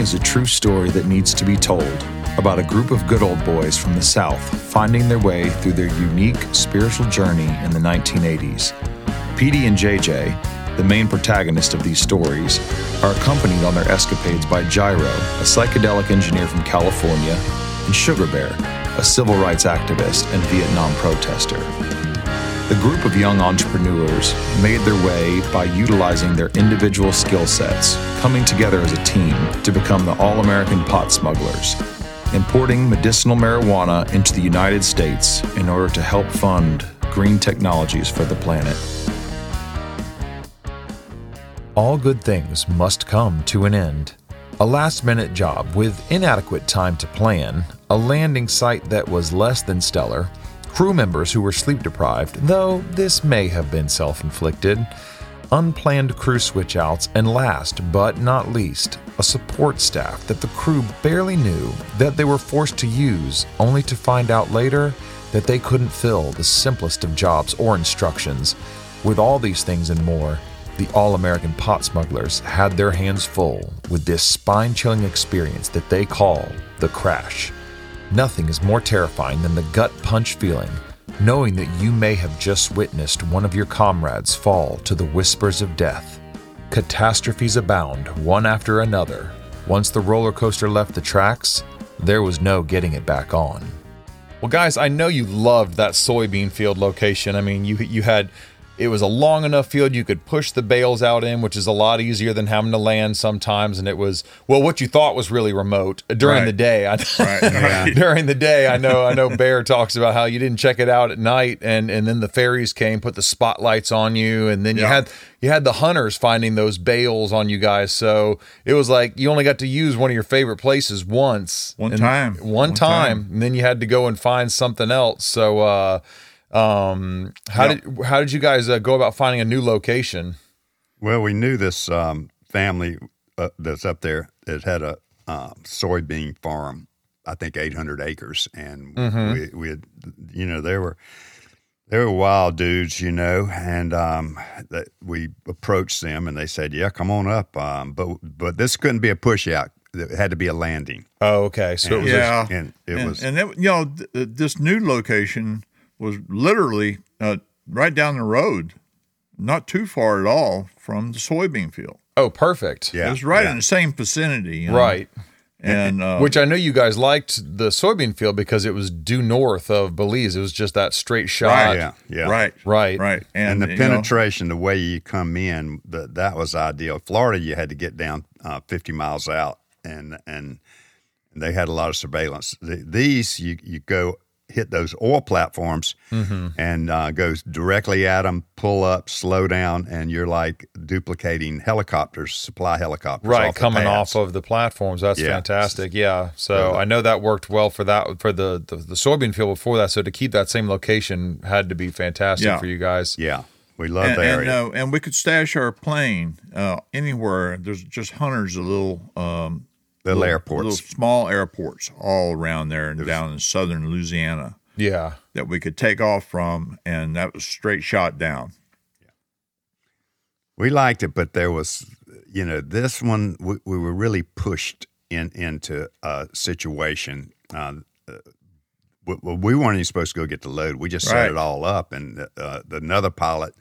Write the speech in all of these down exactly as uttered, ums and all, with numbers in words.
following is a true story that needs to be told about a group of good old boys from the South finding their way through their unique spiritual journey in the nineteen eighties. Petey and J J, the main protagonist of these stories, are accompanied on their escapades by Gyro, a psychedelic engineer from California, and Sugar Bear, a civil rights activist and Vietnam protester. The group of young entrepreneurs made their way by utilizing their individual skill sets, coming together as a team to become the All-American Pot Smugglers, importing medicinal marijuana into the United States in order to help fund green technologies for the planet. All good things must come to an end. A last-minute job with inadequate time to plan, a landing site that was less than stellar, crew members who were sleep-deprived, though this may have been self-inflicted, unplanned crew switch-outs, and last but not least, a support staff that the crew barely knew that they were forced to use, only to find out later that they couldn't fill the simplest of jobs or instructions. With all these things and more, the All-American Pot Smugglers had their hands full with this spine-chilling experience that they call the crash. Nothing is more terrifying than the gut punch feeling, knowing that you may have just witnessed one of your comrades fall to the whispers of death. Catastrophes abound, one after another. Once the roller coaster left the tracks, there was no getting it back on. Well, guys, I know you loved that soybean field location. I mean, you you had... It was a long enough field you could push the bales out in, which is a lot easier than having to land sometimes. And it was, well, what you thought was really remote during right. the day. I, right, yeah. During the day, I know I know Bear talks about how you didn't check it out at night, and, and then the fairies came, put the spotlights on you, and then you yeah. had you had the hunters finding those bales on you guys. So it was like you only got to use one of your favorite places once. One time. One, one time, time. And then you had to go and find something else. So, uh Um, how yep. did, how did you guys uh, go about finding a new location? Well, we knew this, um, family uh, that's up there that had a, uh, soybean farm, I think eight hundred acres. And mm-hmm. we, we had, you know, they were, they were wild dudes, you know, and, um, that we approached them and they said, yeah, come on up. Um, but, but this couldn't be a push out. It had to be a landing. Oh, okay. So and it was, yeah. just, and it and, was, and it, you know, th- this new location was literally uh, right down the road, not too far at all from the soybean field. Oh, perfect. Yeah. It was right yeah. in the same vicinity. You know? Right. And uh, which I know you guys liked the soybean field because it was due north of Belize. It was just that straight shot. Right. Yeah. yeah. Right. Right. Right. And, and the penetration, know, the way you come in, the, that was ideal. Florida, you had to get down uh, fifty miles out, and and they had a lot of surveillance. The, these, you, you go hit those oil platforms mm-hmm. and uh, goes directly at them, pull up, slow down, and you're like duplicating helicopters, supply helicopters. Right, off coming off of the platforms. That's yeah. fantastic. Yeah. So yeah. I know that worked well for that for the, the, the soybean field before that. So to keep that same location had to be fantastic yeah. for you guys. Yeah. We love the area. And, uh, and we could stash our plane uh, anywhere. There's just hundreds of little um Little, little airports. Little small airports all around there and down in southern Louisiana. Yeah. That we could take off from, and that was straight shot down. Yeah. We liked it, but there was, you know, this one, we, we were really pushed in into a situation. Uh, we, we weren't even supposed to go get the load. We just right. set it all up, and uh, another pilot,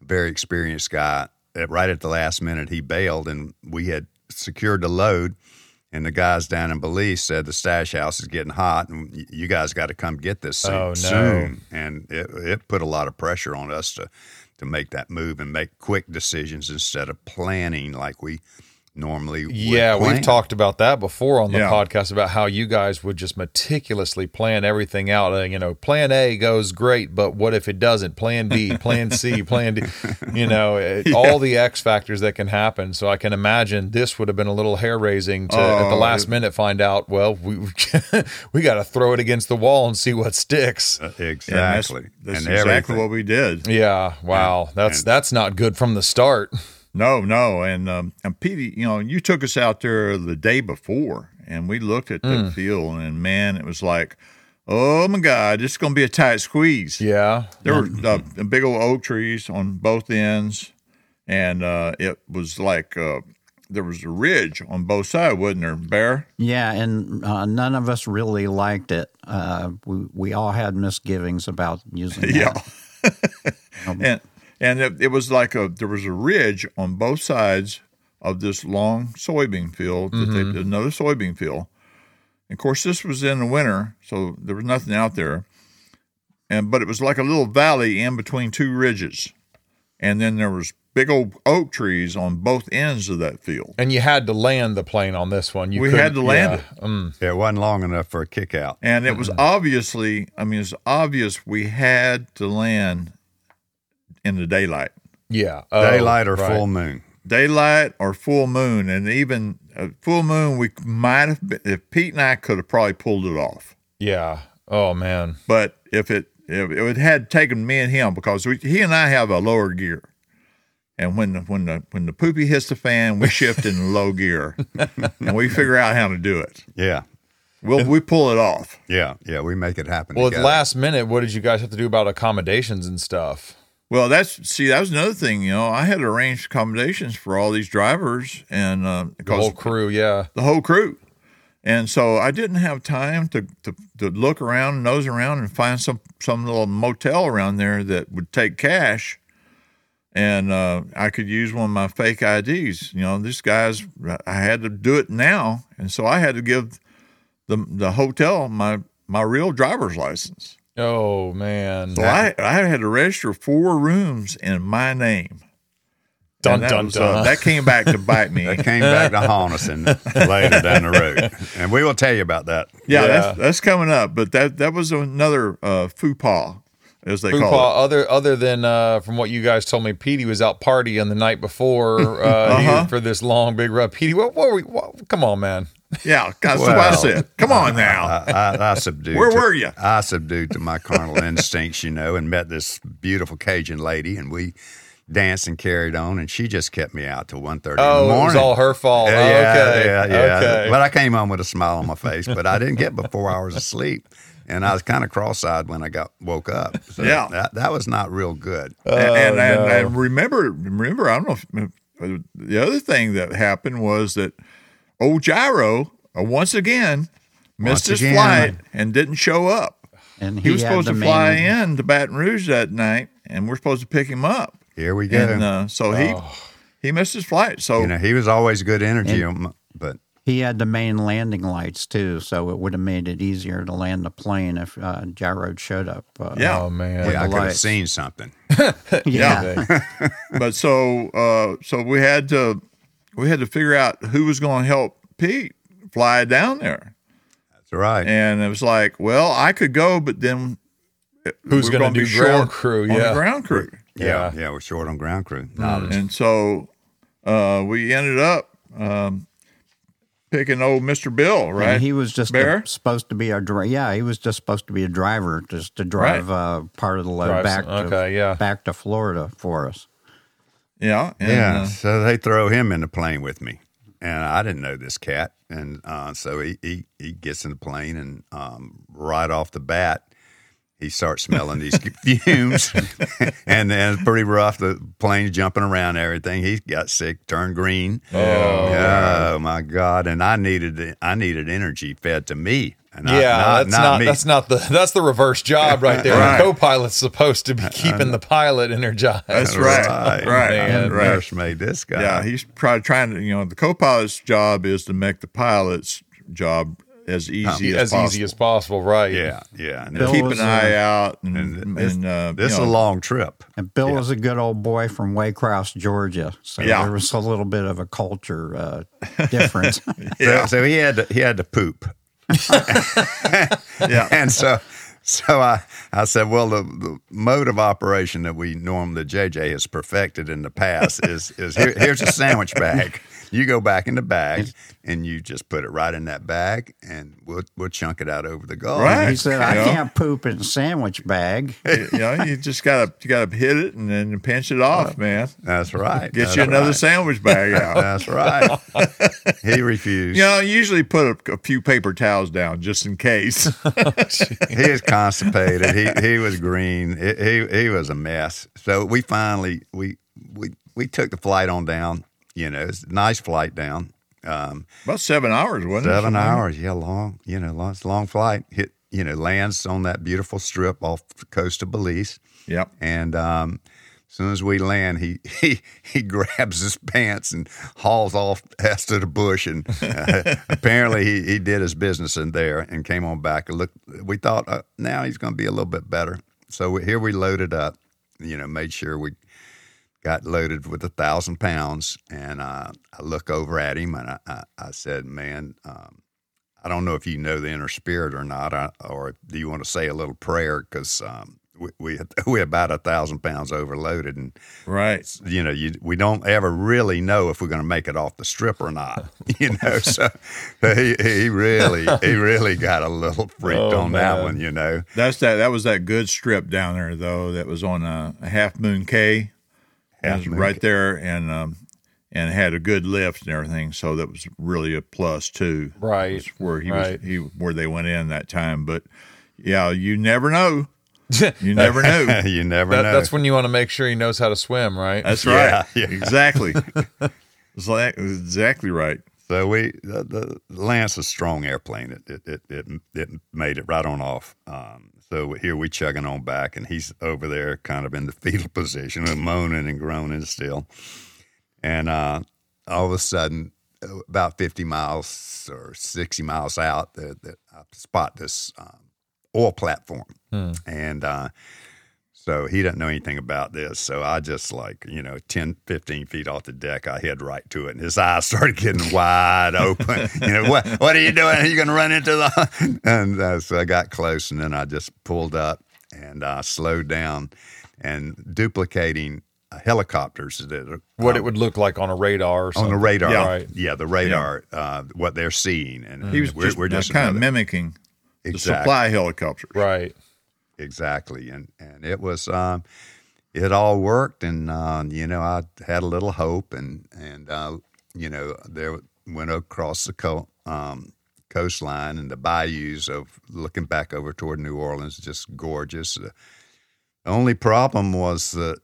very experienced guy, right at the last minute, he bailed, and we had secured the load. And the guys down in Belize said the stash house is getting hot, and you guys got to come get this soon. Oh, no. soon. And it, it put a lot of pressure on us to, to make that move and make quick decisions instead of planning like we normally would. Yeah, plan. We've talked about that before on the yeah. podcast about how you guys would just meticulously plan everything out. Uh, you know, plan A goes great, but what if it doesn't? Plan B, plan C, plan D. You know, it, yeah. all the X factors that can happen. So I can imagine this would have been a little hair raising to uh, at the last it, minute find out. Well, we we got to throw it against the wall and see what sticks. Uh, exactly, and that's, that's and exactly what we did. Yeah. Wow. And, that's and, that's not good from the start. No, no, and um, and Petey, you know, you took us out there the day before, and we looked at the mm. field, and man, it was like, oh my God, this is going to be a tight squeeze. Yeah, there were uh, big old oak trees on both ends, and uh, it was like uh, there was a ridge on both sides, wasn't there, Bear? Yeah, and uh, none of us really liked it. Uh, we we all had misgivings about using it. Yeah, um, and and it, it was like a there was a ridge on both sides of this long soybean field. That mm-hmm. they, another soybean field. And of course, this was in the winter, so there was nothing out there. And but it was like a little valley in between two ridges, and then there was big old oak trees on both ends of that field. And you had to land the plane on this one. You we had to land yeah, it. Mm. Yeah, it wasn't long enough for a kick out. And it mm-hmm. was obviously, I mean, it's obvious we had to land in the daylight. Yeah. Oh, daylight or right. full moon. Daylight or full moon. And even a full moon, we might have been, if Pete and I could have probably pulled it off. Yeah. Oh, man. But if it, if it had taken me and him, because we, he and I have a lower gear. And when the, when the when the poopy hits the fan, we shift in low gear, and we figure out how to do it. Yeah, we we'll, we pull it off. Yeah, yeah, we make it happen. Well, together. At the last minute, what did you guys have to do about accommodations and stuff? Well, that's see, that was another thing. You know, I had arranged accommodations for all these drivers and uh, the whole crew. Yeah, the whole crew. And so I didn't have time to to, to look around, nose around, and find some some little motel around there that would take cash. And uh, I could use one of my fake I Ds. You know, this guy's, I had to do it now. And so I had to give the the hotel my, my real driver's license. Oh, man. So I, I had to register four rooms in my name. Dun, that, dun, was, dun. Uh, that came back to bite me. That came back to haunt us in, later down the road. And we will tell you about that. Yeah, yeah. That's, that's coming up. But that, that was another uh, faux pas. As they Football, call it. Other, other than uh, from what you guys told me, Petey was out partying the night before uh, uh-huh. for this long, big rub. Petey, what, what were we? What, come on, man. Yeah, that's well, what I said. Come on now. I, I, I subdued. Where to, were you? I subdued to my carnal instincts, you know, and met this beautiful Cajun lady, and we danced and carried on, and she just kept me out till one thirty oh, in the morning. Oh, it was all her fault. Yeah, oh, okay. yeah, yeah. Okay. But I came home with a smile on my face, but I didn't get but four hours of sleep. And I was kind of cross-eyed when I got woke up. So yeah, that, that was not real good. Oh, and, and, no. and and remember, remember, I don't know. If, the other thing that happened was that old Gyro uh, once again missed once his again. flight and didn't show up. And he, he was supposed to fly in to Baton Rouge that night, and we're supposed to pick him up. Here we go. And uh, so oh. he he missed his flight. So you know, he was always good energy, and, but. He had the main landing lights, too, so it would have made it easier to land the plane if uh, Gyro showed up. Uh, yeah. Oh, man. Yeah, I could lights. have seen something. yeah. But so uh, so we had to we had to figure out who was going to help Pete fly down there. That's right. And it was like, well, I could go, but then who's going to do ground crew? Yeah. On the ground crew. Yeah. yeah. Yeah, we're short on ground crew. Mm. And so uh, we ended up um, – picking old Mister Bill, right? And he was just a, supposed to be a driver. Yeah, he was just supposed to be a driver, just to drive right. uh, part of the load Drives, back to okay, yeah. back to Florida for us. Yeah, and, yeah. Uh, so they throw him in the plane with me, and I didn't know this cat, and uh, so he, he he gets in the plane, and um, right off the bat, he starts smelling these fumes, and then it's pretty rough. The plane jumping around, and everything. He got sick, turned green. Oh, oh my God! And I needed, I needed energy fed to me. And yeah, I, not, that's not, not me. That's not the that's the reverse job right there. Right. The co-pilot's supposed to be keeping the pilot energized. That's right, right. right. And right. nurse made this guy. Yeah, he's probably trying to. You know, the co-pilot's job is to make the pilot's job as easy as, as possible. easy as possible, right? Yeah, yeah. And keep an eye out. And, and, and uh, this is a long trip. And Bill yeah. was a good old boy from Waycross, Georgia, so yeah. there was a little bit of a culture uh, difference. yeah. so, so he had to, he had to poop. yeah, and so so I I said, well, the, the mode of operation that we normally J J has perfected in the past is is here, here's a sandwich bag. You go back in the bag, and you just put it right in that bag, and we'll we'll chunk it out over the goal. Right. He said, I you can't know? poop in a sandwich bag. You know, you just gotta you gotta hit it and then pinch it off, man. That's right. Get That's you another right. sandwich bag out. That's right. He refused. You know, usually put a, a few paper towels down just in case. He is constipated. He he was green. He, he he was a mess. So we finally we we we took the flight on down. you know, it's a nice flight down. Um, About seven hours, wasn't it? Seven hours, yeah, long, you know, long, long flight. Hit, you know, lands on that beautiful strip off the coast of Belize. Yep. And um, as soon as we land, he he he grabs his pants and hauls off as to the bush. And uh, apparently he, he did his business in there and came on back. And looked, we thought, uh, now he's going to be a little bit better. So we, here we loaded up, you know, made sure we got loaded with a thousand pounds. And uh, I look over at him and I, I, I said, man, um, I don't know if you know the inner spirit or not, I, or do you want to say a little prayer? Because um, we, we, we're about a thousand pounds overloaded. And, right. You know, you, we don't ever really know if we're going to make it off the strip or not, you know? So he, he really, he really got a little freaked oh, on man. that one, you know? That's that, that was that good strip down there though. That was on a, a Half Moon Cay. It was right there, and um, and had a good lift and everything, so that was really a plus too. Right, that's where he right. was, he where they went in that time. But yeah, you never know. You never know. you never that, know. That's when you want to make sure he knows how to swim, right? That's right. Yeah, yeah. Exactly. Exactly right. So we, the, the Lance is a strong airplane. It it, it it it made it right on off. Um, So here we chugging on back, and he's over there kind of in the fetal position and moaning and groaning still. And uh, all of a sudden, about fifty miles or sixty miles out, the, the, I spot this um, oil platform. Hmm. And uh, so he doesn't know anything about this. So I just like, you know, ten, fifteen feet off the deck, I head right to it. And his eyes started getting wide open. You know, what What are you doing? Are you going to run into the... And uh, so I got close, and then I just pulled up and I uh, slowed down and duplicating uh, helicopters. That are, um, what it would look like on a radar or something. On a radar. Yeah, right. yeah the radar, yeah. Uh, what they're seeing. And mm. he was we're, just, we're just kind another, of mimicking exactly. the supply helicopters. Right. Exactly, and and it was, um, it all worked, and uh, you know, I had a little hope, and and uh, you know, there went across the co- um, coastline and the bayous of looking back over toward New Orleans, just gorgeous. The only problem was that,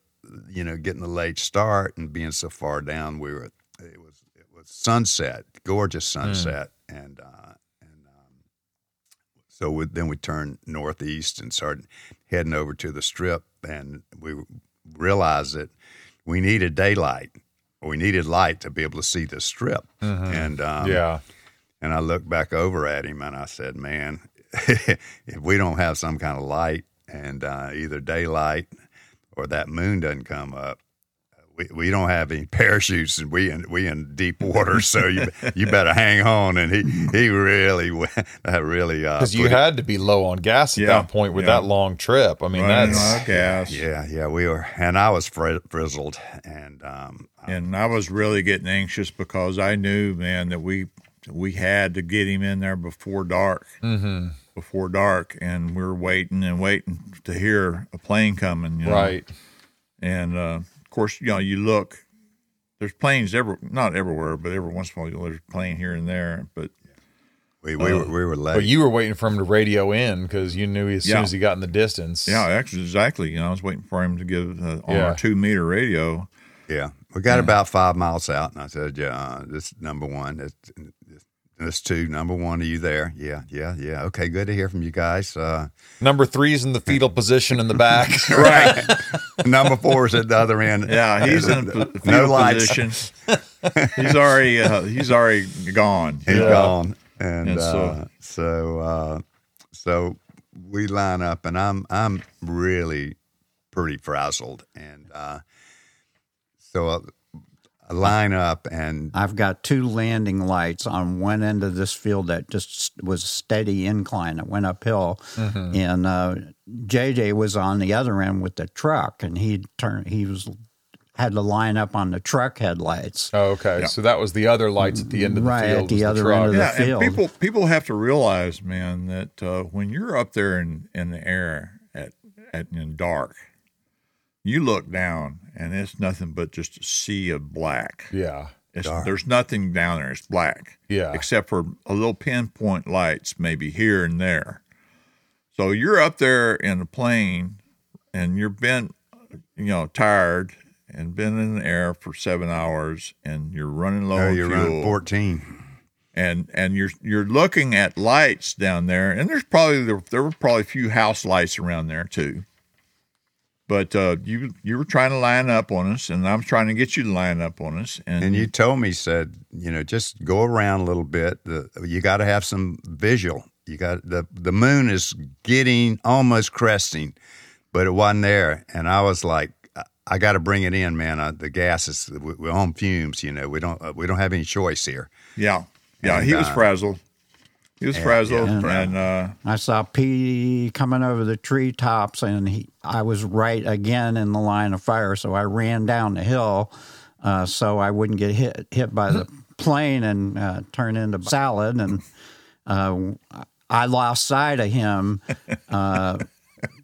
you know, getting the late start and being so far down, we were it was it was sunset, gorgeous sunset, mm. and. Uh, So we, then we turned northeast and started heading over to the strip, and we realized that we needed daylight. We needed light to be able to see the strip. Mm-hmm. And um, yeah, and I looked back over at him, and I said, man, if we don't have some kind of light, and uh, either daylight or that moon doesn't come up, We we don't have any parachutes, and we in we in deep water, so you you better hang on. And he he really that really because uh, you had it. to be low on gas at yeah, that point with yeah. that long trip. I mean, Running that's on gas. Yeah, yeah, we were, and I was fri- frizzled, and um, and I was really getting anxious because I knew, man, that we we had to get him in there before dark, mm-hmm. before dark, and we were waiting and waiting to hear a plane coming, you know? Right, and. uh course, you know, you look, there's planes every, not everywhere, but every once in a while, you know, there's a plane here and there, but we, we, uh, were, we were late. But you were waiting for him to radio in because you knew as yeah. soon as he got in the distance. Yeah, actually, exactly. You know, I was waiting for him to give uh, on yeah. our two meter radio. Yeah. We got yeah. about five miles out and I said, yeah, this is number one. This, this, That's two. Number one, are you there? Yeah, yeah, yeah. Okay, good to hear from you guys. Uh, number three is in the fetal position in the back. Right. Number four is at the other end. Yeah, he's in the p- fetal no position. he's already uh, he's already gone. He's yeah. gone. And, and so, uh, so, uh, so we line up, and I'm I'm really pretty frazzled, and uh, so. Uh, line up, and I've got two landing lights on one end of this field that just was a steady incline that went uphill, mm-hmm. and uh, J J was on the other end with the truck, and he turned. He was had to line up on the truck headlights. Oh, okay, yeah. So that was the other lights at the end of the right, field. Right at the other the end of yeah, the field. And people, people have to realize, man, that uh, when you're up there in, in the air at at in dark. You look down, and it's nothing but just a sea of black. Yeah. It's, there's nothing down there. It's black. Yeah. Except for a little pinpoint lights maybe here and there. So you're up there in a plane, and you're bent, you know, tired, and been in the air for seven hours and you're running low on fuel. No, you're running fourteen. And and you're you're looking at lights down there, and there's probably there, there were probably a few house lights around there too. But uh, you you were trying to line up on us, and I'm trying to get you to line up on us. And, and you told me, said, you know, just go around a little bit. The, you got to have some visual. You got the the moon is getting almost cresting, but it wasn't there. And I was like, I, I got to bring it in, man. I, the gas is we, we're on fumes. You know, we don't we don't have any choice here. Yeah. Yeah, and, he was uh, frazzled. He was and, frazzled. And, and, uh, I saw Petey coming over the treetops, and he, I was right again in the line of fire, so I ran down the hill uh, so I wouldn't get hit hit by the plane and uh, turn into salad. And uh, I lost sight of him uh,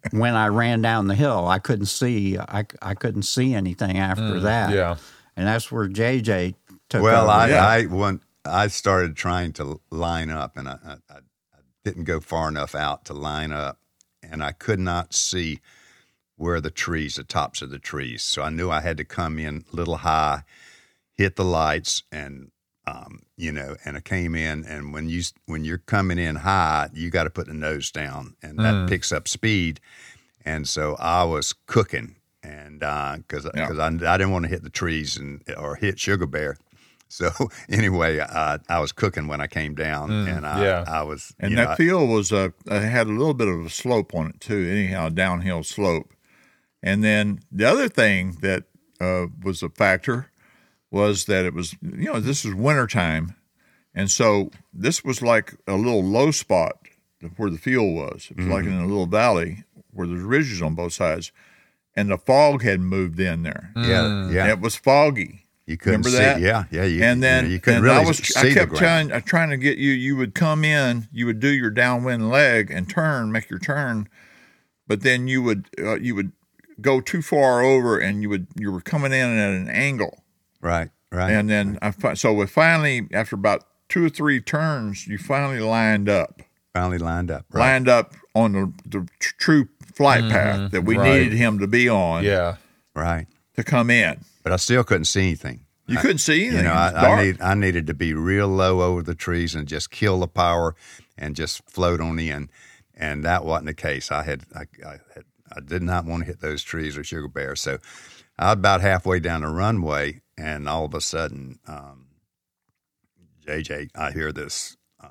when I ran down the hill. I couldn't see. I, I couldn't see anything after mm, that. Yeah, and that's where J J took well, over. Well, I, yeah. I went... I started trying to line up, and I, I, I didn't go far enough out to line up, and I could not see where the trees, the tops of the trees. So I knew I had to come in a little high, hit the lights, and um, you know, and I came in. And when you when you're coming in high, you got to put the nose down, and that mm. picks up speed. And so I was cooking, and because uh, yeah. I, I didn't want to hit the trees and or hit Sugar Bear. So anyway, I, I was cooking when I came down, mm, and I, yeah. I was. And that know, field was a uh, had a little bit of a slope on it too. Anyhow, a downhill slope. And then the other thing that uh, was a factor was that it was you know this is wintertime, and so this was like a little low spot where the field was. It was mm-hmm. like in a little valley where there's ridges on both sides, and the fog had moved in there. Mm. Yeah, yeah, it was foggy. You couldn't see, yeah, yeah. You, and then you, know, you couldn't and really I was, see I kept the trying, I trying to get you. You would come in, you would do your downwind leg and turn, make your turn, but then you would, uh, you would go too far over, and you would, you were coming in at an angle, right, right. And then right. I, so we finally, after about two or three turns, you finally lined up, finally lined up, right. lined up on the, the true flight mm-hmm. path that we right. needed him to be on, yeah, right, to come in. But I still couldn't see anything. You I, couldn't see anything. You know, I, I, need, I needed to be real low over the trees and just kill the power and just float on in. And that wasn't the case. I had I, I, had, I did not want to hit those trees or Sugar Bear. So I was about halfway down the runway, and all of a sudden, um, J J, I hear this, um,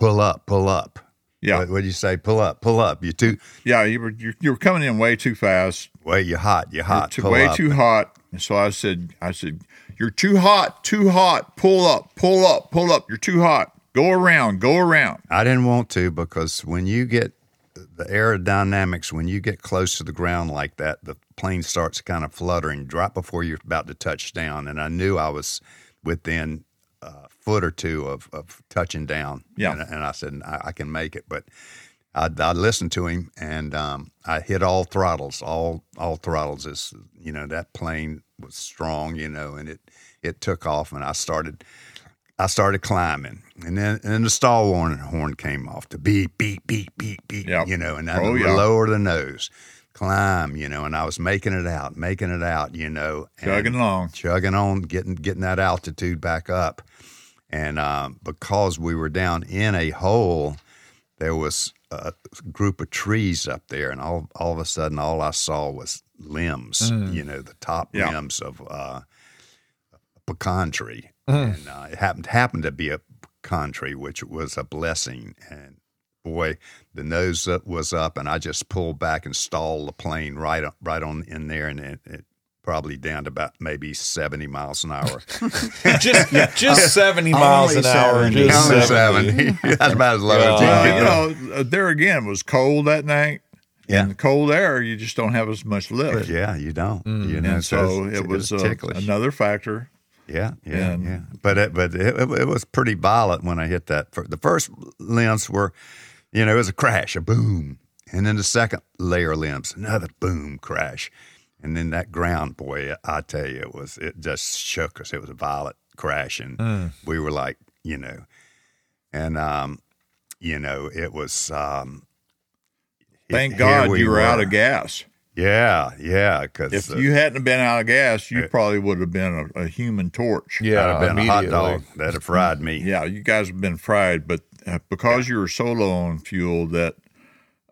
pull up, pull up. Yeah. What did you say? Pull up, pull up. You're too. Yeah, you were you, you were coming in way too fast. Way you're hot. You're hot. You're too, way up. too hot. And so I said, I said, you're too hot, too hot. Pull up, pull up, pull up. You're too hot. Go around, go around. I didn't want to because when you get the aerodynamics, when you get close to the ground like that, the plane starts kind of fluttering, drop before you're about to touch down. And I knew I was within a foot or two of, of touching down. Yeah. And, and I said, I, I can make it. But I, I listened to him, and um, I hit all throttles, all all throttles. Is you know that plane was strong, you know, and it, it took off, and I started I started climbing, and then and the stall warning horn came off, the beep beep beep beep beep, yep. you know, and I oh, yeah. lower the nose, climb, you know, and I was making it out, making it out, you know, and chugging along, chugging on, getting getting that altitude back up, and um, because we were down in a hole, there was a group of trees up there, and all all of a sudden, all I saw was limbs, mm. you know, the top yeah. limbs of uh, a pecan tree. Mm. And uh, it happened happened to be a pecan tree, which was a blessing. And boy, the nose was up, and I just pulled back and stalled the plane right, right on in there, and it, it probably down to about maybe seventy miles an hour. just just seventy miles an hour. Only seventy. That's about as low as uh, you know. Uh, there again, it was cold that night. Yeah. In the cold air, you just don't have as much lift. Yeah, you don't. Mm. You know, and so it's, it was uh, another factor. Yeah, yeah, and, yeah. But it, but it, it, it was pretty violent when I hit that. The first limbs were, you know, it was a crash, a boom, and then the second layer of limbs, another boom, crash. And then that ground, boy, I tell you, it was it just shook us. It was a violent crash, and mm. we were like, you know, and um, you know, it was. Um, Thank it, God we you were, were out of gas. Yeah, yeah. Because if uh, you hadn't been out of gas, you it, probably would have been a, a human torch. Yeah, I'd have been a hot dog that had fried me. Yeah, you guys have been fried, but because yeah. you were so low on fuel that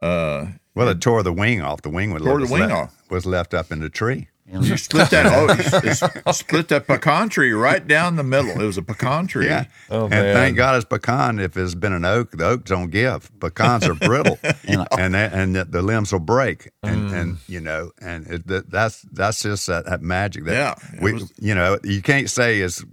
uh, well, it tore the wing off. The wing would tore the wing left, off. Was left up in the tree. You split that oh, you split that pecan tree right down the middle. It was a pecan tree. Yeah. Oh, and man. Thank God it's pecan. If it's been an oak, the oaks don't give. Pecans are brittle, and and, they, and the limbs will break. And, mm. and you know, and it, that's that's just that, that magic. That yeah, we was, you know you can't say it's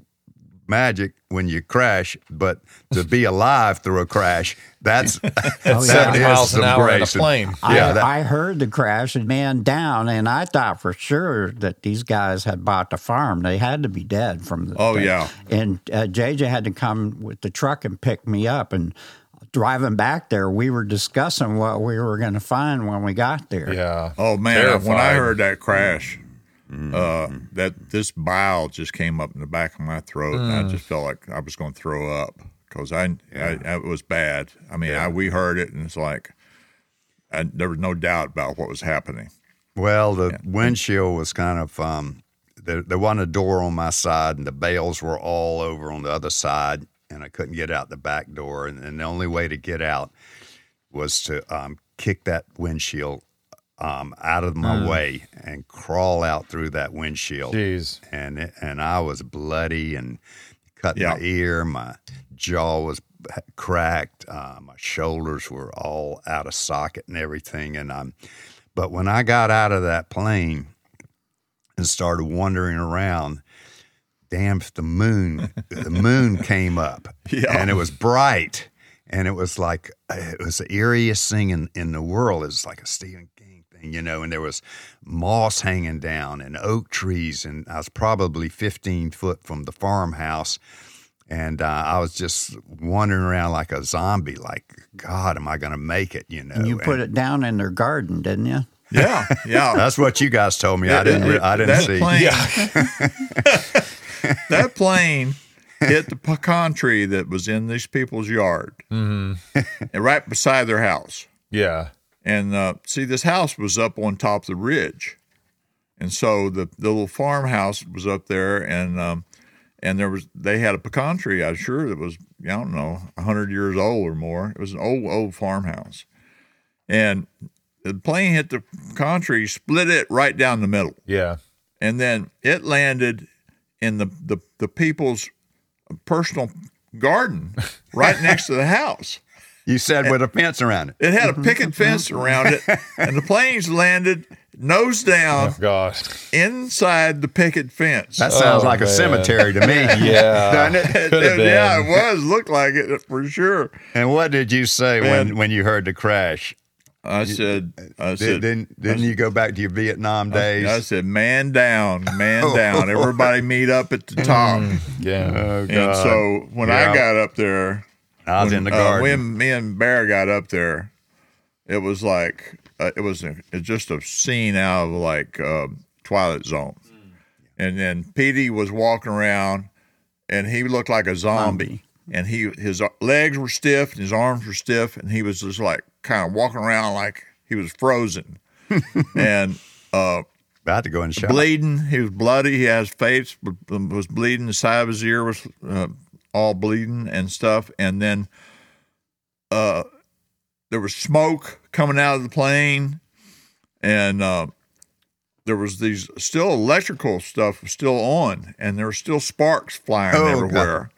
magic when you crash, but to be alive through a crash, that's oh, yeah. seventy miles an hour in a plane. I, yeah, that, I heard the crash and man down, and I thought for sure that these guys had bought the farm. They had to be dead from the oh thing. Yeah. And uh, J J had to come with the truck and pick me up, and driving back there, we were discussing what we were going to find when we got there. Yeah. Oh man, terrifying. When I heard that crash. Uh, that this bile just came up in the back of my throat, mm. and I just felt like I was going to throw up because I, yeah. I, I it was bad. I mean, yeah. I, we heard it, and it's like I, there was no doubt about what was happening. Well, the yeah. windshield was kind of um, there. There wasn't a door on my side, and the bales were all over on the other side, and I couldn't get out the back door, and, and the only way to get out was to um, kick that windshield Um, out of my mm. way and crawl out through that windshield. Jeez. And it, and I was bloody and cut yeah. my ear, my jaw was cracked, uh, my shoulders were all out of socket and everything. And I'm, but when I got out of that plane and started wandering around, damn, the moon, the moon came up yeah. and it was bright, and it was like it was the eeriest thing in, in the world. It was like a Stephen King. You know, and there was moss hanging down and oak trees, and I was probably fifteen foot from the farmhouse, and uh, I was just wandering around like a zombie, like, God, am I going to make it, you know? And you put and, it down in their garden, didn't you? Yeah, yeah. That's what you guys told me. That, I didn't, it, I didn't that see. Plane, yeah. That plane hit the pecan tree that was in these people's yard, mm-hmm. and right beside their house. Yeah. And uh, see, this house was up on top of the ridge, and so the, the little farmhouse was up there, and um, and there was they had a pecan tree. I'm sure that was I don't know a hundred years old or more. It was an old old farmhouse, and the plane hit the pecan tree, split it right down the middle. Yeah, and then it landed in the the, the people's personal garden right next to the house. You said and with a fence around it. It had a picket fence around it, and the planes landed nose down oh, gosh. inside the picket fence. That sounds oh, like man. a cemetery to me. Yeah. Doesn't it? It yeah, it was. Looked like it for sure. And what did you say man, when, when you heard the crash? I you, said, I said, didn't, didn't I, you go back to your Vietnam days? I, I said, man down, man oh. down. Everybody meet up at the top. yeah. Oh, God. And so when yeah. I got up there, I was when, in the garden. Uh, when me and Bear got up there, it was like uh, it was a, it just a scene out of like uh, Twilight Zone. Mm. And then Petey was walking around, and he looked like a zombie. zombie. And he his legs were stiff, and his arms were stiff, and he was just like kind of walking around like he was frozen, and uh, about to go in shock. Bleeding, he was bloody. He had his face was bleeding. The side of his ear was. Uh, all bleeding and stuff. And then uh, there was smoke coming out of the plane, and uh, there was these still electrical stuff was still on, and there were still sparks flying oh, everywhere.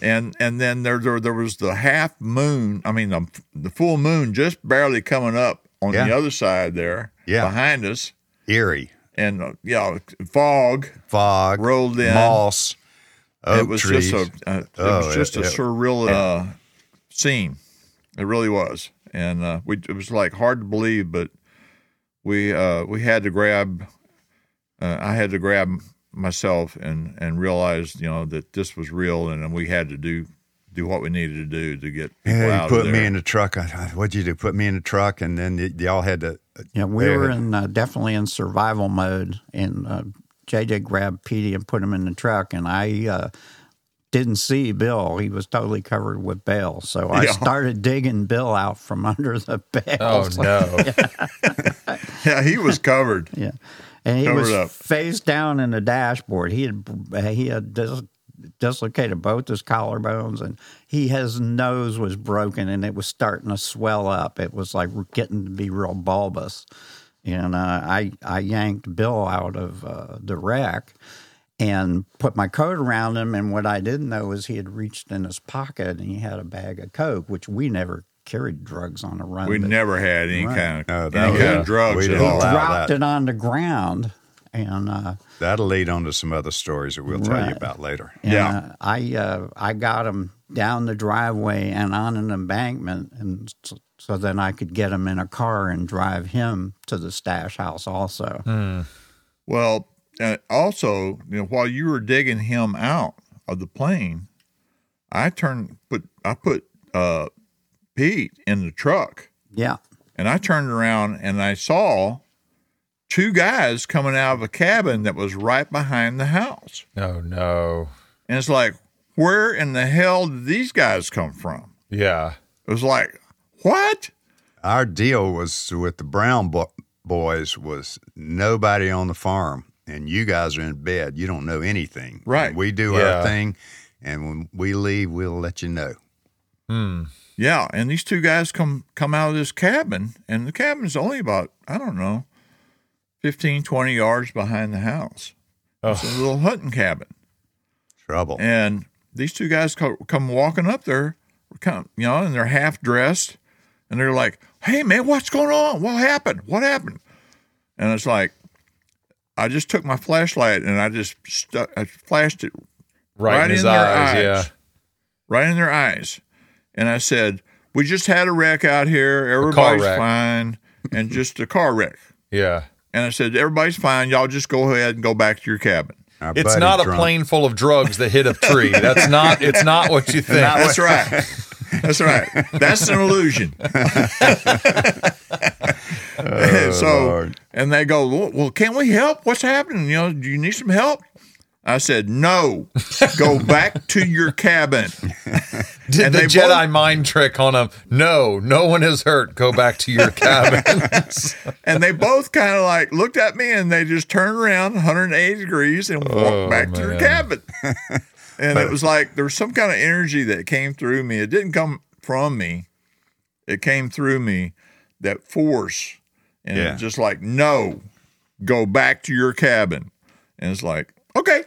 and and then there, there there was the half moon, I mean the, the full moon just barely coming up on yeah. the other side there yeah. behind us. Eerie. And uh, yeah, fog. Fog. Rolled in. Moss. Oak it was trees. just a, uh, oh, it was just it, a it, surreal uh, scene. It really was, and uh, we it was like hard to believe, but we uh, we had to grab. Uh, I had to grab myself and and realize you know that this was real, and we had to do do what we needed to do to get people yeah, out of there. You put me in the truck. What'd you do? Put me in the truck, and then y- y'all had to. Uh, yeah, we were it. in uh, definitely in survival mode and. Uh, J J grabbed Petey and put him in the truck, and I uh, didn't see Bill. He was totally covered with bales. So I yeah. started digging Bill out from under the bales. Oh, no. Yeah, he was covered. Yeah. And he covered was up. face down in the dashboard. He had he had dis- dislocated both his collarbones, and he his nose was broken, and it was starting to swell up. It was like getting to be real bulbous. And uh, I, I yanked Bill out of uh, the wreck and put my coat around him. And what I didn't know is he had reached in his pocket and he had a bag of coke, which we never carried drugs on a run. We never had any run. kind of, no, that any was, kind of drugs at all. He dropped that. it on the ground. And uh, that'll lead on to some other stories that we'll right. tell you about later. And, yeah, uh, I uh, I got him down the driveway and on an embankment, and so, so then I could get him in a car and drive him to the stash house also. Mm. Well, uh, also, you know, while you were digging him out of the plane, I turned put I put uh, Pete in the truck. Yeah, and I turned around and I saw two guys coming out of a cabin that was right behind the house. Oh, no. And it's like, where in the hell did these guys come from? Yeah. It was like, what? Our deal was with the Brown bo- boys was nobody on the farm, and you guys are in bed. You don't know anything. Right. And we do yeah. our thing, and when we leave, we'll let you know. Hmm. Yeah, and these two guys come, come out of this cabin, and the cabin's only about, I don't know, fifteen, twenty yards behind the house. Oh. It's a little hunting cabin. Trouble. And these two guys co- come walking up there, come, you know, and they're half dressed, and they're like, hey, man, what's going on? What happened? What happened? And it's like, I just took my flashlight, and I just stu- I flashed it right, right in, in their eyes. eyes yeah. Right in their eyes. And I said, we just had a wreck out here. Everybody's fine. And just a car wreck. Yeah. And I said, everybody's fine. Y'all just go ahead and go back to your cabin. Our it's not drunk. a plane full of drugs that hit a tree. That's not. It's not what you think. That's right. That's right. That's an illusion. Oh, so, Lord. And they go, well, well, can we help? What's happening? You know, do you need some help? I said, no, go back to your cabin. Did and the Jedi both... mind trick on them? No, no one is hurt. Go back to your cabin. And they both kind of like looked at me, and they just turned around one hundred eighty degrees and walked oh, back man. to their cabin. And it was like there was some kind of energy that came through me. It didn't come from me. It came through me, that force. And yeah. it was just like, no, go back to your cabin. And it's like, okay.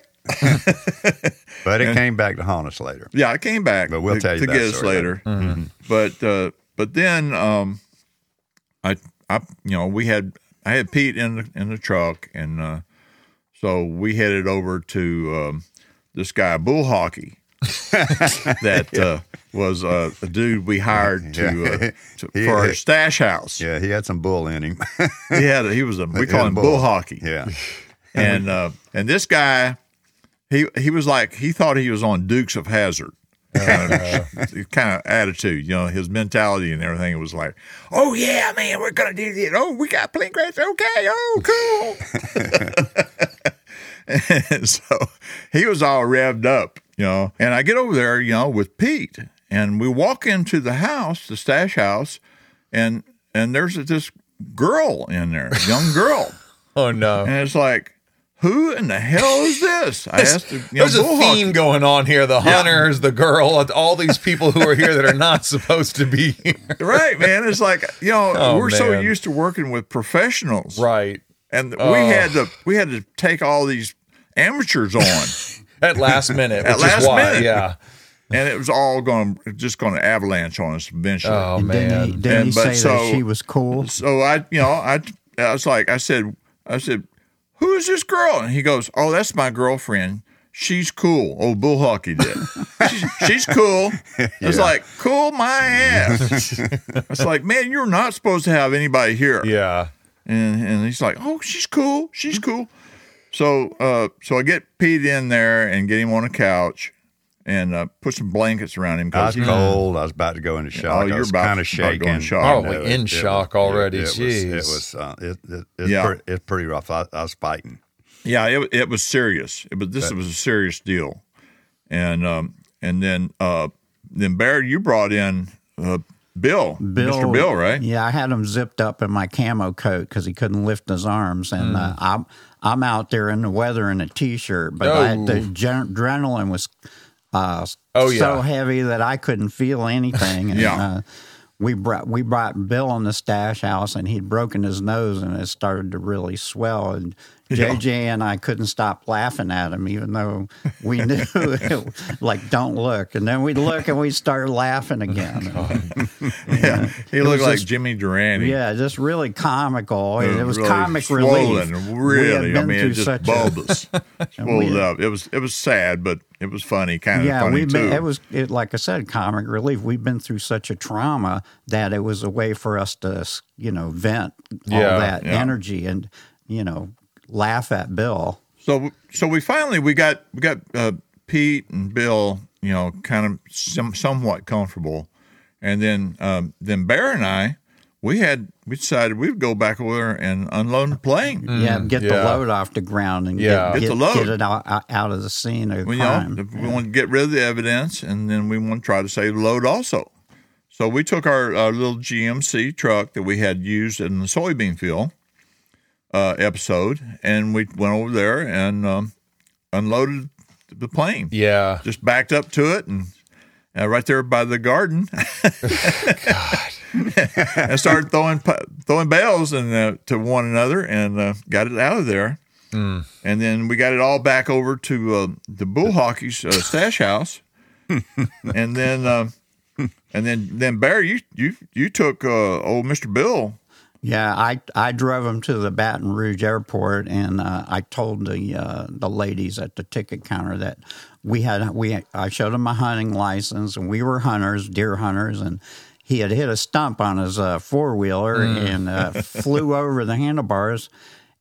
But it and, came back to haunt us later. Yeah, it came back. But we'll to, tell you to that get us later. Mm-hmm. But uh, but then um, I I you know we had I had Pete in the, in the truck, and uh, so we headed over to um, this guy Bull Hockey that yeah. uh, was uh, a dude we hired to, uh, to he, for he, our stash house. Yeah, he had some bull in him. He had he was a we call him bull. bull Hockey. Yeah. And uh, and this guy, he he was like, he thought he was on Dukes of Hazzard kind, uh, of, kind of attitude, you know, his mentality and everything. It was like, oh, yeah, man, we're going to do this. Oh, we got plane crash. Okay. Oh, cool. And so he was all revved up, you know. And I get over there, you know, with Pete, and we walk into the house, the stash house, and, and there's this girl in there, a young girl. Oh, no. And it's like, who in the hell is this? I asked the, you know, There's a theme Hawk. going on here. The hunters, yeah. the girl, all these people who are here that are not supposed to be here. Right, man. It's like, you know, oh, we're man. so used to working with professionals. Right. And oh. we had to we had to take all these amateurs on. At last minute. At which last is why, minute. Yeah. And it was all going just going to avalanche on us eventually. Oh, and man. Didn't he, didn't and, he but, say so, that she was cool? So I, you know, I, I was like, I said, I said, who is this girl? And he goes, oh, that's my girlfriend. She's cool. Oh, Bull Hockey did. she's, she's cool. Yeah. It's like, cool my ass. It's like, man, you're not supposed to have anybody here. Yeah. And and he's like, oh, she's cool. She's cool. So uh, so I get Pete in there and get him on a couch and uh, put some blankets around him. I was cold. Mm. I was about to go into shock. Oh, you're I was about, kind of shaking. About shock. Oh, we're in it, shock it, already. It, it Jeez. Was, it was, uh, it, it, it's, yeah. pretty, it's pretty rough. I, I was fighting. Yeah, it it was serious. It, but this but, was a serious deal. and um, and then uh, then Baird, you brought in uh, Bill, Bill, Mister Bill, right? Yeah, I had him zipped up in my camo coat because he couldn't lift his arms, and mm. uh, I'm I'm out there in the weather in a t-shirt, but oh. I, the gen- adrenaline was uh, oh, yeah. so heavy that I couldn't feel anything. And, yeah. Uh, We brought we brought Bill in the stash house, and he'd broken his nose, and it started to really swell. And yeah. J J and I couldn't stop laughing at him, even though we knew, it, like, don't look. And then we'd look, and we'd start laughing again. Oh, yeah, he looked like just, Jimmy Durante. Yeah, just really comical. It, it was really comic swollen, relief. Really, I mean, it just bulbous, swelled up. It was it was sad, but. It was funny, kind of yeah, funny, we've been, too. It was, it, like I said, comic relief. We've been through such a trauma that it was a way for us to, you know, vent all yeah, that yeah. energy and, you know, laugh at Bill. So so we finally, we got we got uh, Pete and Bill, you know, kind of some, somewhat comfortable. And then um, then Bear and I, we had we decided we'd go back over there and unload the plane. Mm. Yeah, get yeah. the load off the ground and yeah. get, get, the load. get it out, out of the scene of well, crime. You know, yeah. We want to get rid of the evidence, and then we want to try to save the load also. So we took our, our little G M C truck that we had used in the soybean field uh, episode, and we went over there and um, unloaded the plane. Yeah. Just backed up to it and uh, right there by the garden. God. And started throwing throwing bales and uh, to one another, and uh, got it out of there. Mm. And then we got it all back over to uh, the Bull Hockey's uh, stash house. And then, uh, and then, then Barry, you you you took uh, old Mister Bill. Yeah, I I drove him to the Baton Rouge airport, and uh, I told the uh, the ladies at the ticket counter that we had we I showed him my hunting license, and we were hunters, deer hunters, and. He had hit a stump on his uh, four-wheeler mm. and uh, flew over the handlebars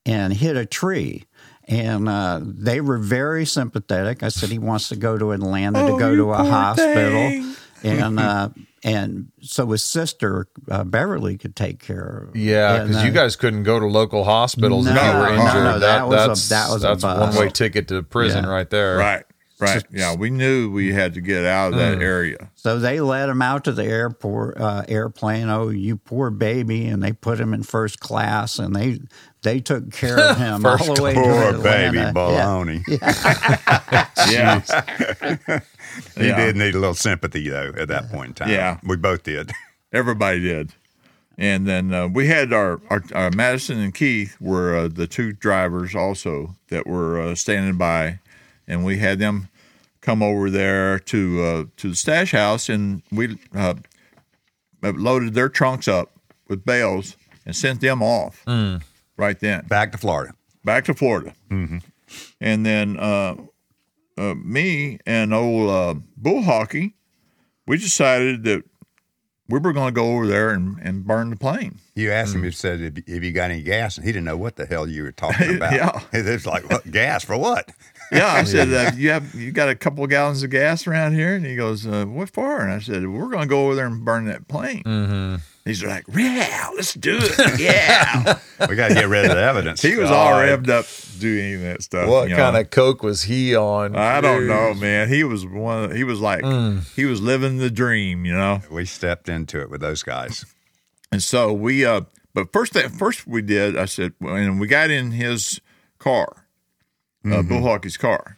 and hit a tree. And uh, they were very sympathetic. I said he wants to go to Atlanta oh, to go to a hospital. And uh, and so his sister, uh, Beverly, could take care of him. Yeah, because uh, you guys couldn't go to local hospitals no, if you were injured. No, no, that, that, was that's, a, that was that's a bus. One-way ticket to prison yeah. right there. Right. Right. Yeah, we knew we had to get out of that mm. area. So they let him out to the airport uh, airplane. Oh, you poor baby! And they put him in first class, and they they took care of him first all the way to Atlanta. Poor baby, baloney. Yeah, yeah. yeah. He yeah. did need a little sympathy though at that point in time. Yeah, we both did. Everybody did. And then uh, we had our, our our Madison and Keith were uh, the two drivers also that were uh, standing by, and we had them come over there to uh, to the stash house, and we uh, loaded their trunks up with bales and sent them off mm. right then. Back to Florida. Back to Florida. Mm-hmm. And then uh, uh, me and old uh, Bull Hockey, we decided that we were going to go over there and, and burn the plane. You asked him, you said, if, if you got any gas, and he didn't know what the hell you were talking about. yeah. It was like, what, gas for what? Yeah, I said, uh, you have you got a couple of gallons of gas around here? And he goes, uh, what for? And I said, we're going to go over there and burn that plane. Mm-hmm. He's like, yeah, let's do it. Yeah. We got to get rid of the evidence. He was all, all right. revved up doing that stuff. What you kind know? Of coke was he on? I dude? don't know, man. He was one. Of, he was like, mm. he was living the dream, you know? We stepped into it with those guys. And so we, uh, but first, that, first we did, I said, and we got in his car. Uh, mm-hmm. Bull Hockey's car,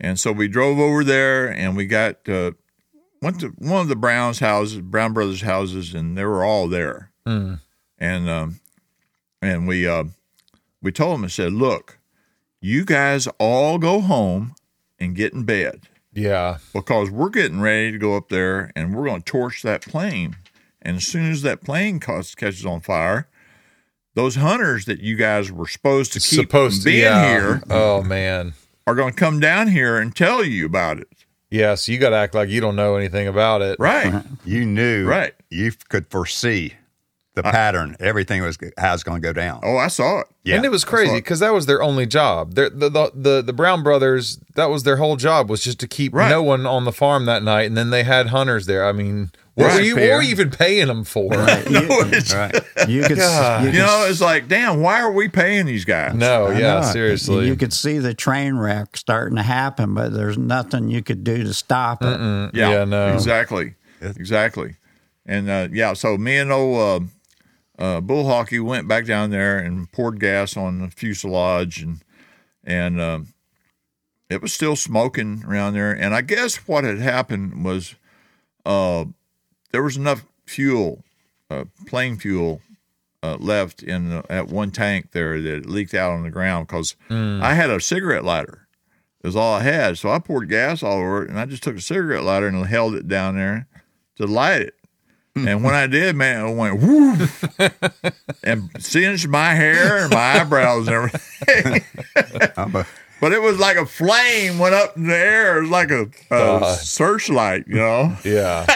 and so we drove over there, and we got uh, went to one of the Brown's houses, Brown Brothers' houses, and they were all there. Mm. And um, and we uh, we told them, I said, look, you guys all go home and get in bed, yeah, because we're getting ready to go up there, and we're going to torch that plane, and as soon as that plane catches on fire. Those hunters that you guys were supposed to keep supposed being to, yeah. here oh, man. are going to come down here and tell you about it. Yeah, so you got to act like you don't know anything about it. Right. You knew. Right. You could foresee the I, pattern, everything was how it's going to go down. Oh, I saw it. Yeah. And it was crazy because that was their only job. The, the, the, the, the Brown brothers, that was their whole job, was just to keep right. no one on the farm that night. And then they had hunters there. I mean, what right. were you, what were you even paying them for? Right. no, it's, right. you, could, you, could, you know, it's like, damn, why are we paying these guys? No, I yeah, know. seriously. You could see the train wreck starting to happen, but there's nothing you could do to stop it. Mm-mm. Yeah, yeah, no. Exactly. Exactly. And, uh, yeah, so me and old uh, uh, Bull Hockey went back down there and poured gas on the fuselage, and and uh, it was still smoking around there. And I guess what had happened was uh, there was enough fuel, uh, plane fuel, uh, left in the, at one tank there that it leaked out on the ground because mm. I had a cigarette lighter. It was all I had. So I poured gas all over it, and I just took a cigarette lighter and held it down there to light it. And when I did, man, I went woof and singed my hair and my eyebrows and everything. But it was like a flame went up in the air. It was like a, a searchlight, you know? Yeah.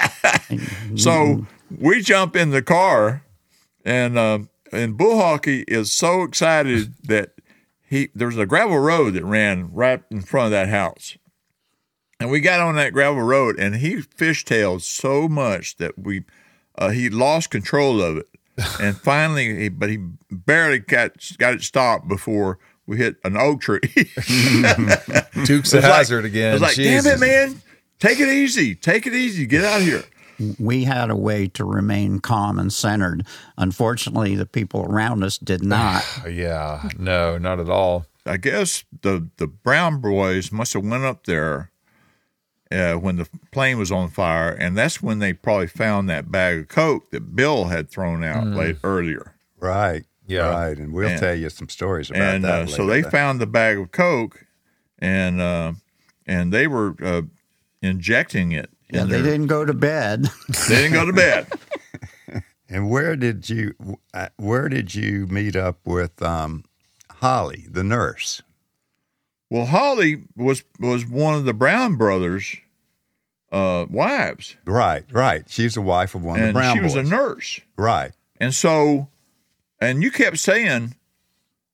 So we jump in the car, and uh, and Bull Hockey is so excited that he there was a gravel road that ran right in front of that house. And we got on that gravel road, and he fishtailed so much that we – Uh, he lost control of it, and finally, he, but he barely got got it stopped before we hit an oak tree. Dukes of Hazzard again. I was like, Jesus. Damn it, man. Take it easy. Take it easy. Get out of here. We had a way to remain calm and centered. Unfortunately, the people around us did not. Yeah. No, not at all. I guess the, the Brown boys must have went up there Uh, when the plane was on fire, and that's when they probably found that bag of coke that Bill had thrown out mm. late earlier. Right, yeah, right. And we'll and, tell you some stories about and, that. And uh, so they found the bag of coke, and uh, and they were uh, injecting it. Yeah, in they their, didn't go to bed. They didn't go to bed. And where did you where did you meet up with um, Holly, the nurse? Well, Holly was was one of the Brown brothers' uh, wives. Right, right. She's the wife of one and of the Brown brothers. And she was boys. a nurse. Right. And so, and you kept saying,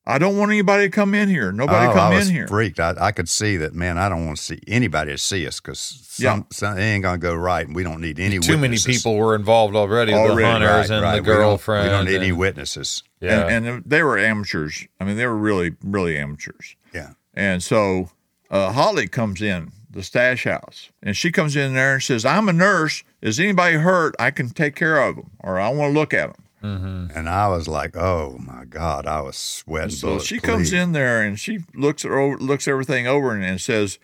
I don't want anybody to come in here. Nobody oh, come in here. I was freaked. I, I could see that, man, I don't want to see anybody to see us because some, yeah. some, it ain't going to go right, and we don't need any Too witnesses. Too many people were involved already, already the hunters right, and right. the girlfriend. We don't, we don't need and, any witnesses. Yeah. And, and they were amateurs. I mean, they were really, really amateurs. Yeah. And so uh, Holly comes in, the stash house, and she comes in there and says, I'm a nurse. Is anybody hurt? I can take care of them, or I want to look at them. Mm-hmm. And I was like, oh, my God, I was sweating. So bullets, she please. comes in there, and she looks over, looks everything over and, and says,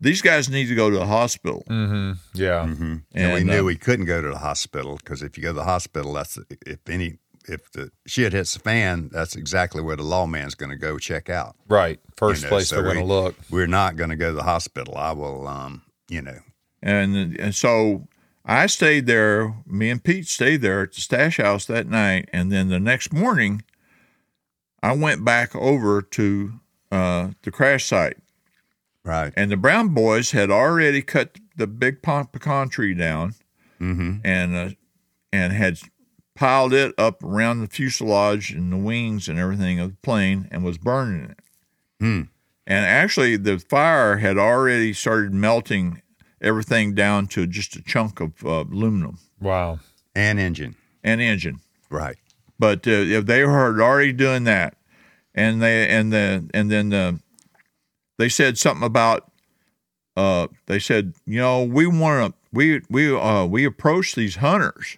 these guys need to go to the hospital. Mm-hmm. Yeah. Mm-hmm. And, and we knew uh, we couldn't go to the hospital because if you go to the hospital, that's if any – if the shit hits the fan, that's exactly where the lawman's going to go check out. Right. First you know, place so they're going to look. We're not going to go to the hospital. I will, um, you know. And, and so I stayed there. Me and Pete stayed there at the stash house that night. And then the next morning, I went back over to uh, the crash site. Right. And the Brown boys had already cut the big pecan tree down mm-hmm. and uh, and had piled it up around the fuselage and the wings and everything of the plane and was burning it. Hmm. And actually the fire had already started melting everything down to just a chunk of uh, aluminum. Wow. And engine. And engine. Right. But uh, they were already doing that. And they, and the, and then the, they said something about, uh, they said, you know, we want to, we, we, uh, we approach these hunters.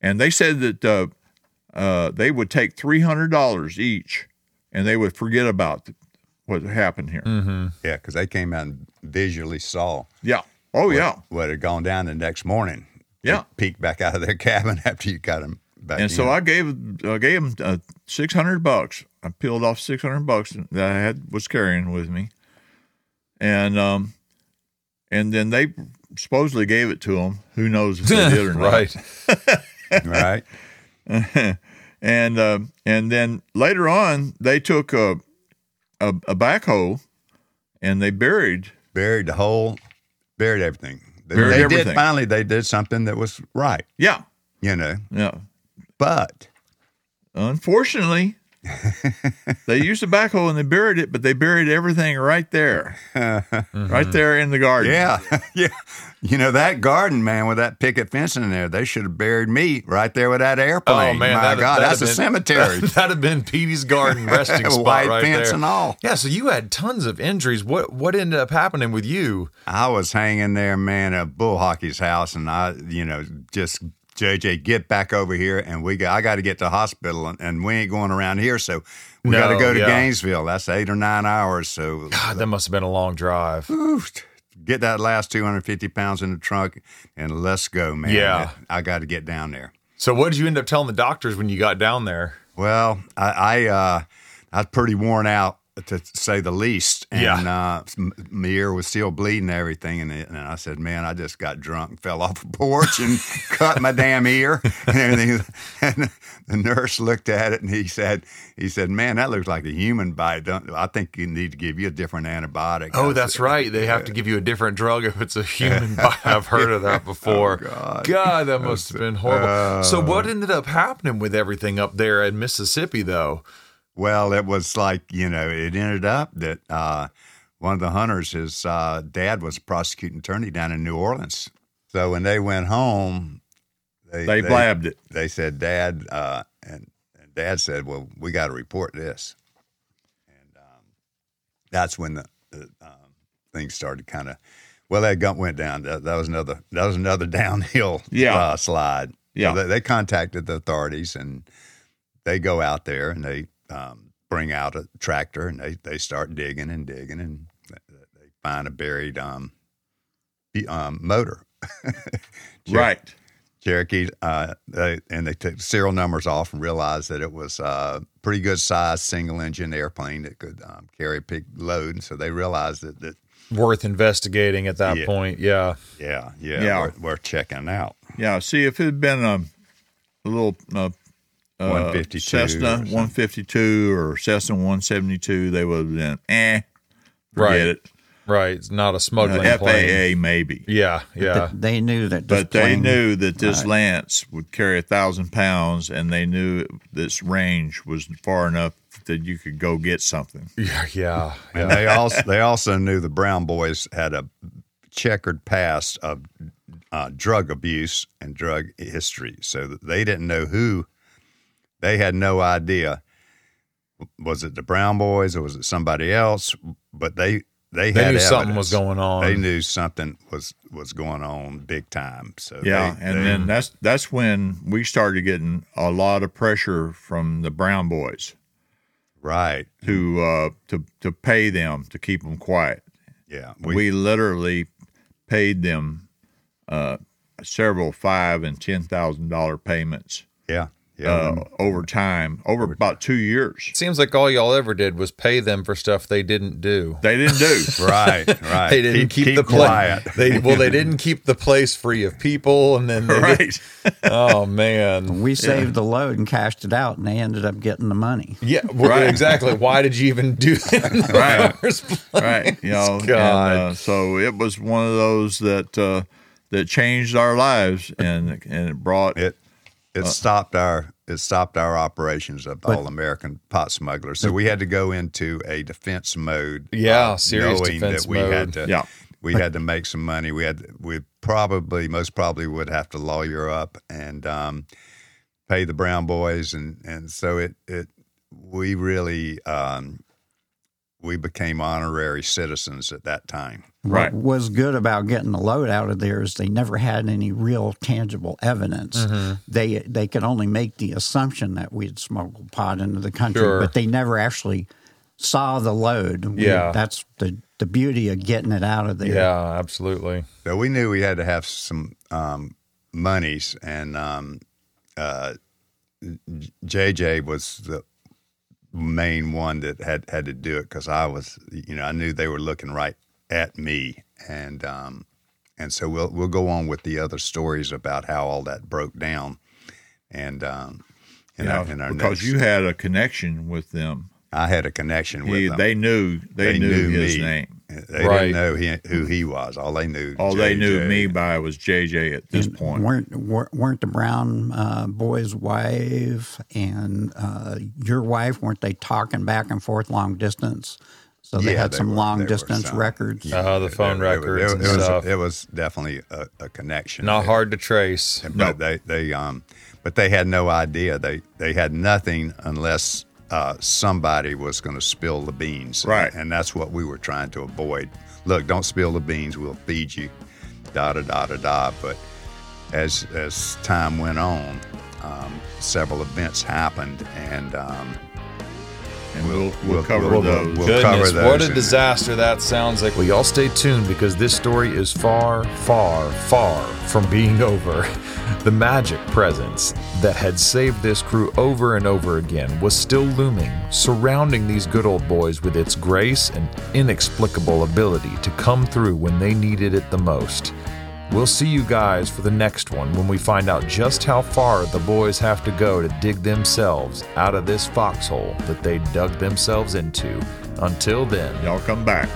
And they said that uh, uh, they would take three hundred dollars each, and they would forget about the, what happened here. Mm-hmm. Yeah, because they came out and visually saw. Yeah. Oh, what, yeah. What had gone down the next morning. Yeah. They peeked back out of their cabin after you got them back. And in. so I gave I gave them uh, six hundred bucks. I peeled off six hundred bucks that I had was carrying with me, and um, and then they supposedly gave it to them. Who knows if they did or not? Right. Right. and uh, and then later on, they took a, a a backhoe and they buried. Buried the whole, buried everything. Buried they everything. Did, finally, they did something that was right. Yeah. You know. Yeah. But unfortunately, they used a backhoe and they buried it, but they buried everything right there, mm-hmm. right there in the garden. Yeah, yeah. You know, that garden, man, with that picket fence in there, they should have buried me right there with that airplane. Oh, man. My that'd, God, that'd that's a been, cemetery. That would have been Petey's garden resting spot right there. White fence and all. Yeah, so you had tons of injuries. What what ended up happening with you? I was hanging there, man, at Bull Hockey's house, and I, you know, just... J J, get back over here, and we got, I got to get to the hospital, and, and we ain't going around here, so we no, got to go to yeah. Gainesville. That's eight or nine hours. So God, that must have been a long drive. Oof, get that last two hundred fifty pounds in the trunk, and let's go, man. Yeah. I, I got to get down there. So what did you end up telling the doctors when you got down there? Well, I I, uh, I was pretty worn out, to say the least. And yeah. uh, my ear was still bleeding and everything. And, and I said, man, I just got drunk and fell off a porch and cut my damn ear and everything. And the nurse looked at it and he said, he said, man, that looks like a human bite. Don't, I think you need to give you a different antibiotic. Oh, that's said, right. They have to give you a different drug if it's a human bite. I've heard of that before. Oh, God. God, that must have been horrible. Uh, so what ended up happening with everything up there in Mississippi, though? Well, it was like, you know, it ended up that uh, one of the hunters, his uh, dad was a prosecuting attorney down in New Orleans. So when they went home, they, they blabbed they, it. They said, Dad, uh, and, and Dad said, well, we got to report this. And um, that's when the, the um, things started kind of, well, that gump went down. That, that was another that was another downhill yeah. uh, slide. Yeah. So they, they contacted the authorities, and they go out there, and they... Um, bring out a tractor, and they, they start digging and digging, and they find a buried um, um motor. Cher- right. Cherokee, uh, they, and they took serial numbers off and realized that it was a pretty good-sized single-engine airplane that could um, carry a big load, and so they realized that... that worth investigating at that yeah, point, yeah. Yeah, yeah, yeah. Worth, worth checking out. Yeah, see, if it had been a, a little... Uh, one fifty-two uh, Cessna one fifty-two or Cessna one seventy-two, they would have been, eh, forget right. it. Right, it's not a smuggling uh, F A A plane. F A A maybe. Yeah, yeah. But they knew that this But they plane, knew that this right. Lance would carry one thousand pounds, and they knew this range was far enough that you could go get something. Yeah, yeah. yeah. And they also, they also knew the Brown boys had a checkered past of uh, drug abuse and drug history, so that they didn't know who. They had no idea. Was it the Brown boys or was it somebody else? But they they, they had knew evidence. Something was going on. They knew something was, was going on big time. So yeah, they, and they, then that's that's when we started getting a lot of pressure from the Brown boys, right? To uh, to to pay them to keep them quiet. Yeah, we, we literally paid them uh, several five and ten thousand dollar payments. Yeah. Yeah, uh, over time, over about two years. It seems like all y'all ever did was pay them for stuff they didn't do. They didn't do. right, right. They didn't keep, keep, keep the place quiet. They, well, they didn't keep the place free of people, and then they right. Did, oh man, we saved yeah. the load and cashed it out, and they ended up getting the money. Yeah, well, right. Exactly. Why did you even do that? In the right, first place? Right. You know, God. And, uh, so it was one of those that uh, that changed our lives, and and it brought it. It stopped our it stopped our operations of the All-American Pot Smugglers. So we had to go into a defense mode. Yeah, uh, serious defense that we mode. Had to, yeah. We had to make some money. We had we probably most probably would have to lawyer up and um, pay the Brown boys, and, and so it it we really um, we became honorary citizens at that time. Right. What was good about getting the load out of there is they never had any real tangible evidence. Mm-hmm. They they could only make the assumption that we had smuggled pot into the country, sure. but they never actually saw the load. We, yeah. That's the, the beauty of getting it out of there. Yeah, absolutely. So we knew we had to have some um, monies, and um, uh, J J was the main one that had, had to do it because I was, you know, I knew they were looking right at me, and um, and so we'll we'll go on with the other stories about how all that broke down, and um, in yeah, our, in our because next... you had a connection with them. I had a connection with he, them. They knew they, they knew, knew his me. name. They right. didn't know he, who he was. All they knew. All J J. They knew me by was J J at this and point. Weren't weren't the Brown uh, boys' wife and uh, your wife? Weren't they talking back and forth long distance? So they yeah, had they some were, long distance some, records. Yeah, uh, the phone they, they, records. They, they, and it, was, stuff. it was definitely a, a connection. Not there. hard to trace. But nope. they, they um, but they had no idea. They they had nothing unless. Uh, somebody was going to spill the beans. Right. And, and that's what we were trying to avoid. Look, don't spill the beans. We'll feed you, da-da-da-da-da. But as as time went on, um, several events happened, and um, and we'll, we'll, we'll cover we'll, those. We'll, we'll cover those. What a disaster that sounds like. Well, y'all stay tuned because this story is far, far, far from being over. The magic presence that had saved this crew over and over again was still looming, surrounding these good old boys with its grace and inexplicable ability to come through when they needed it the most. We'll see you guys for the next one when we find out just how far the boys have to go to dig themselves out of this foxhole that they dug themselves into. Until then, y'all come back.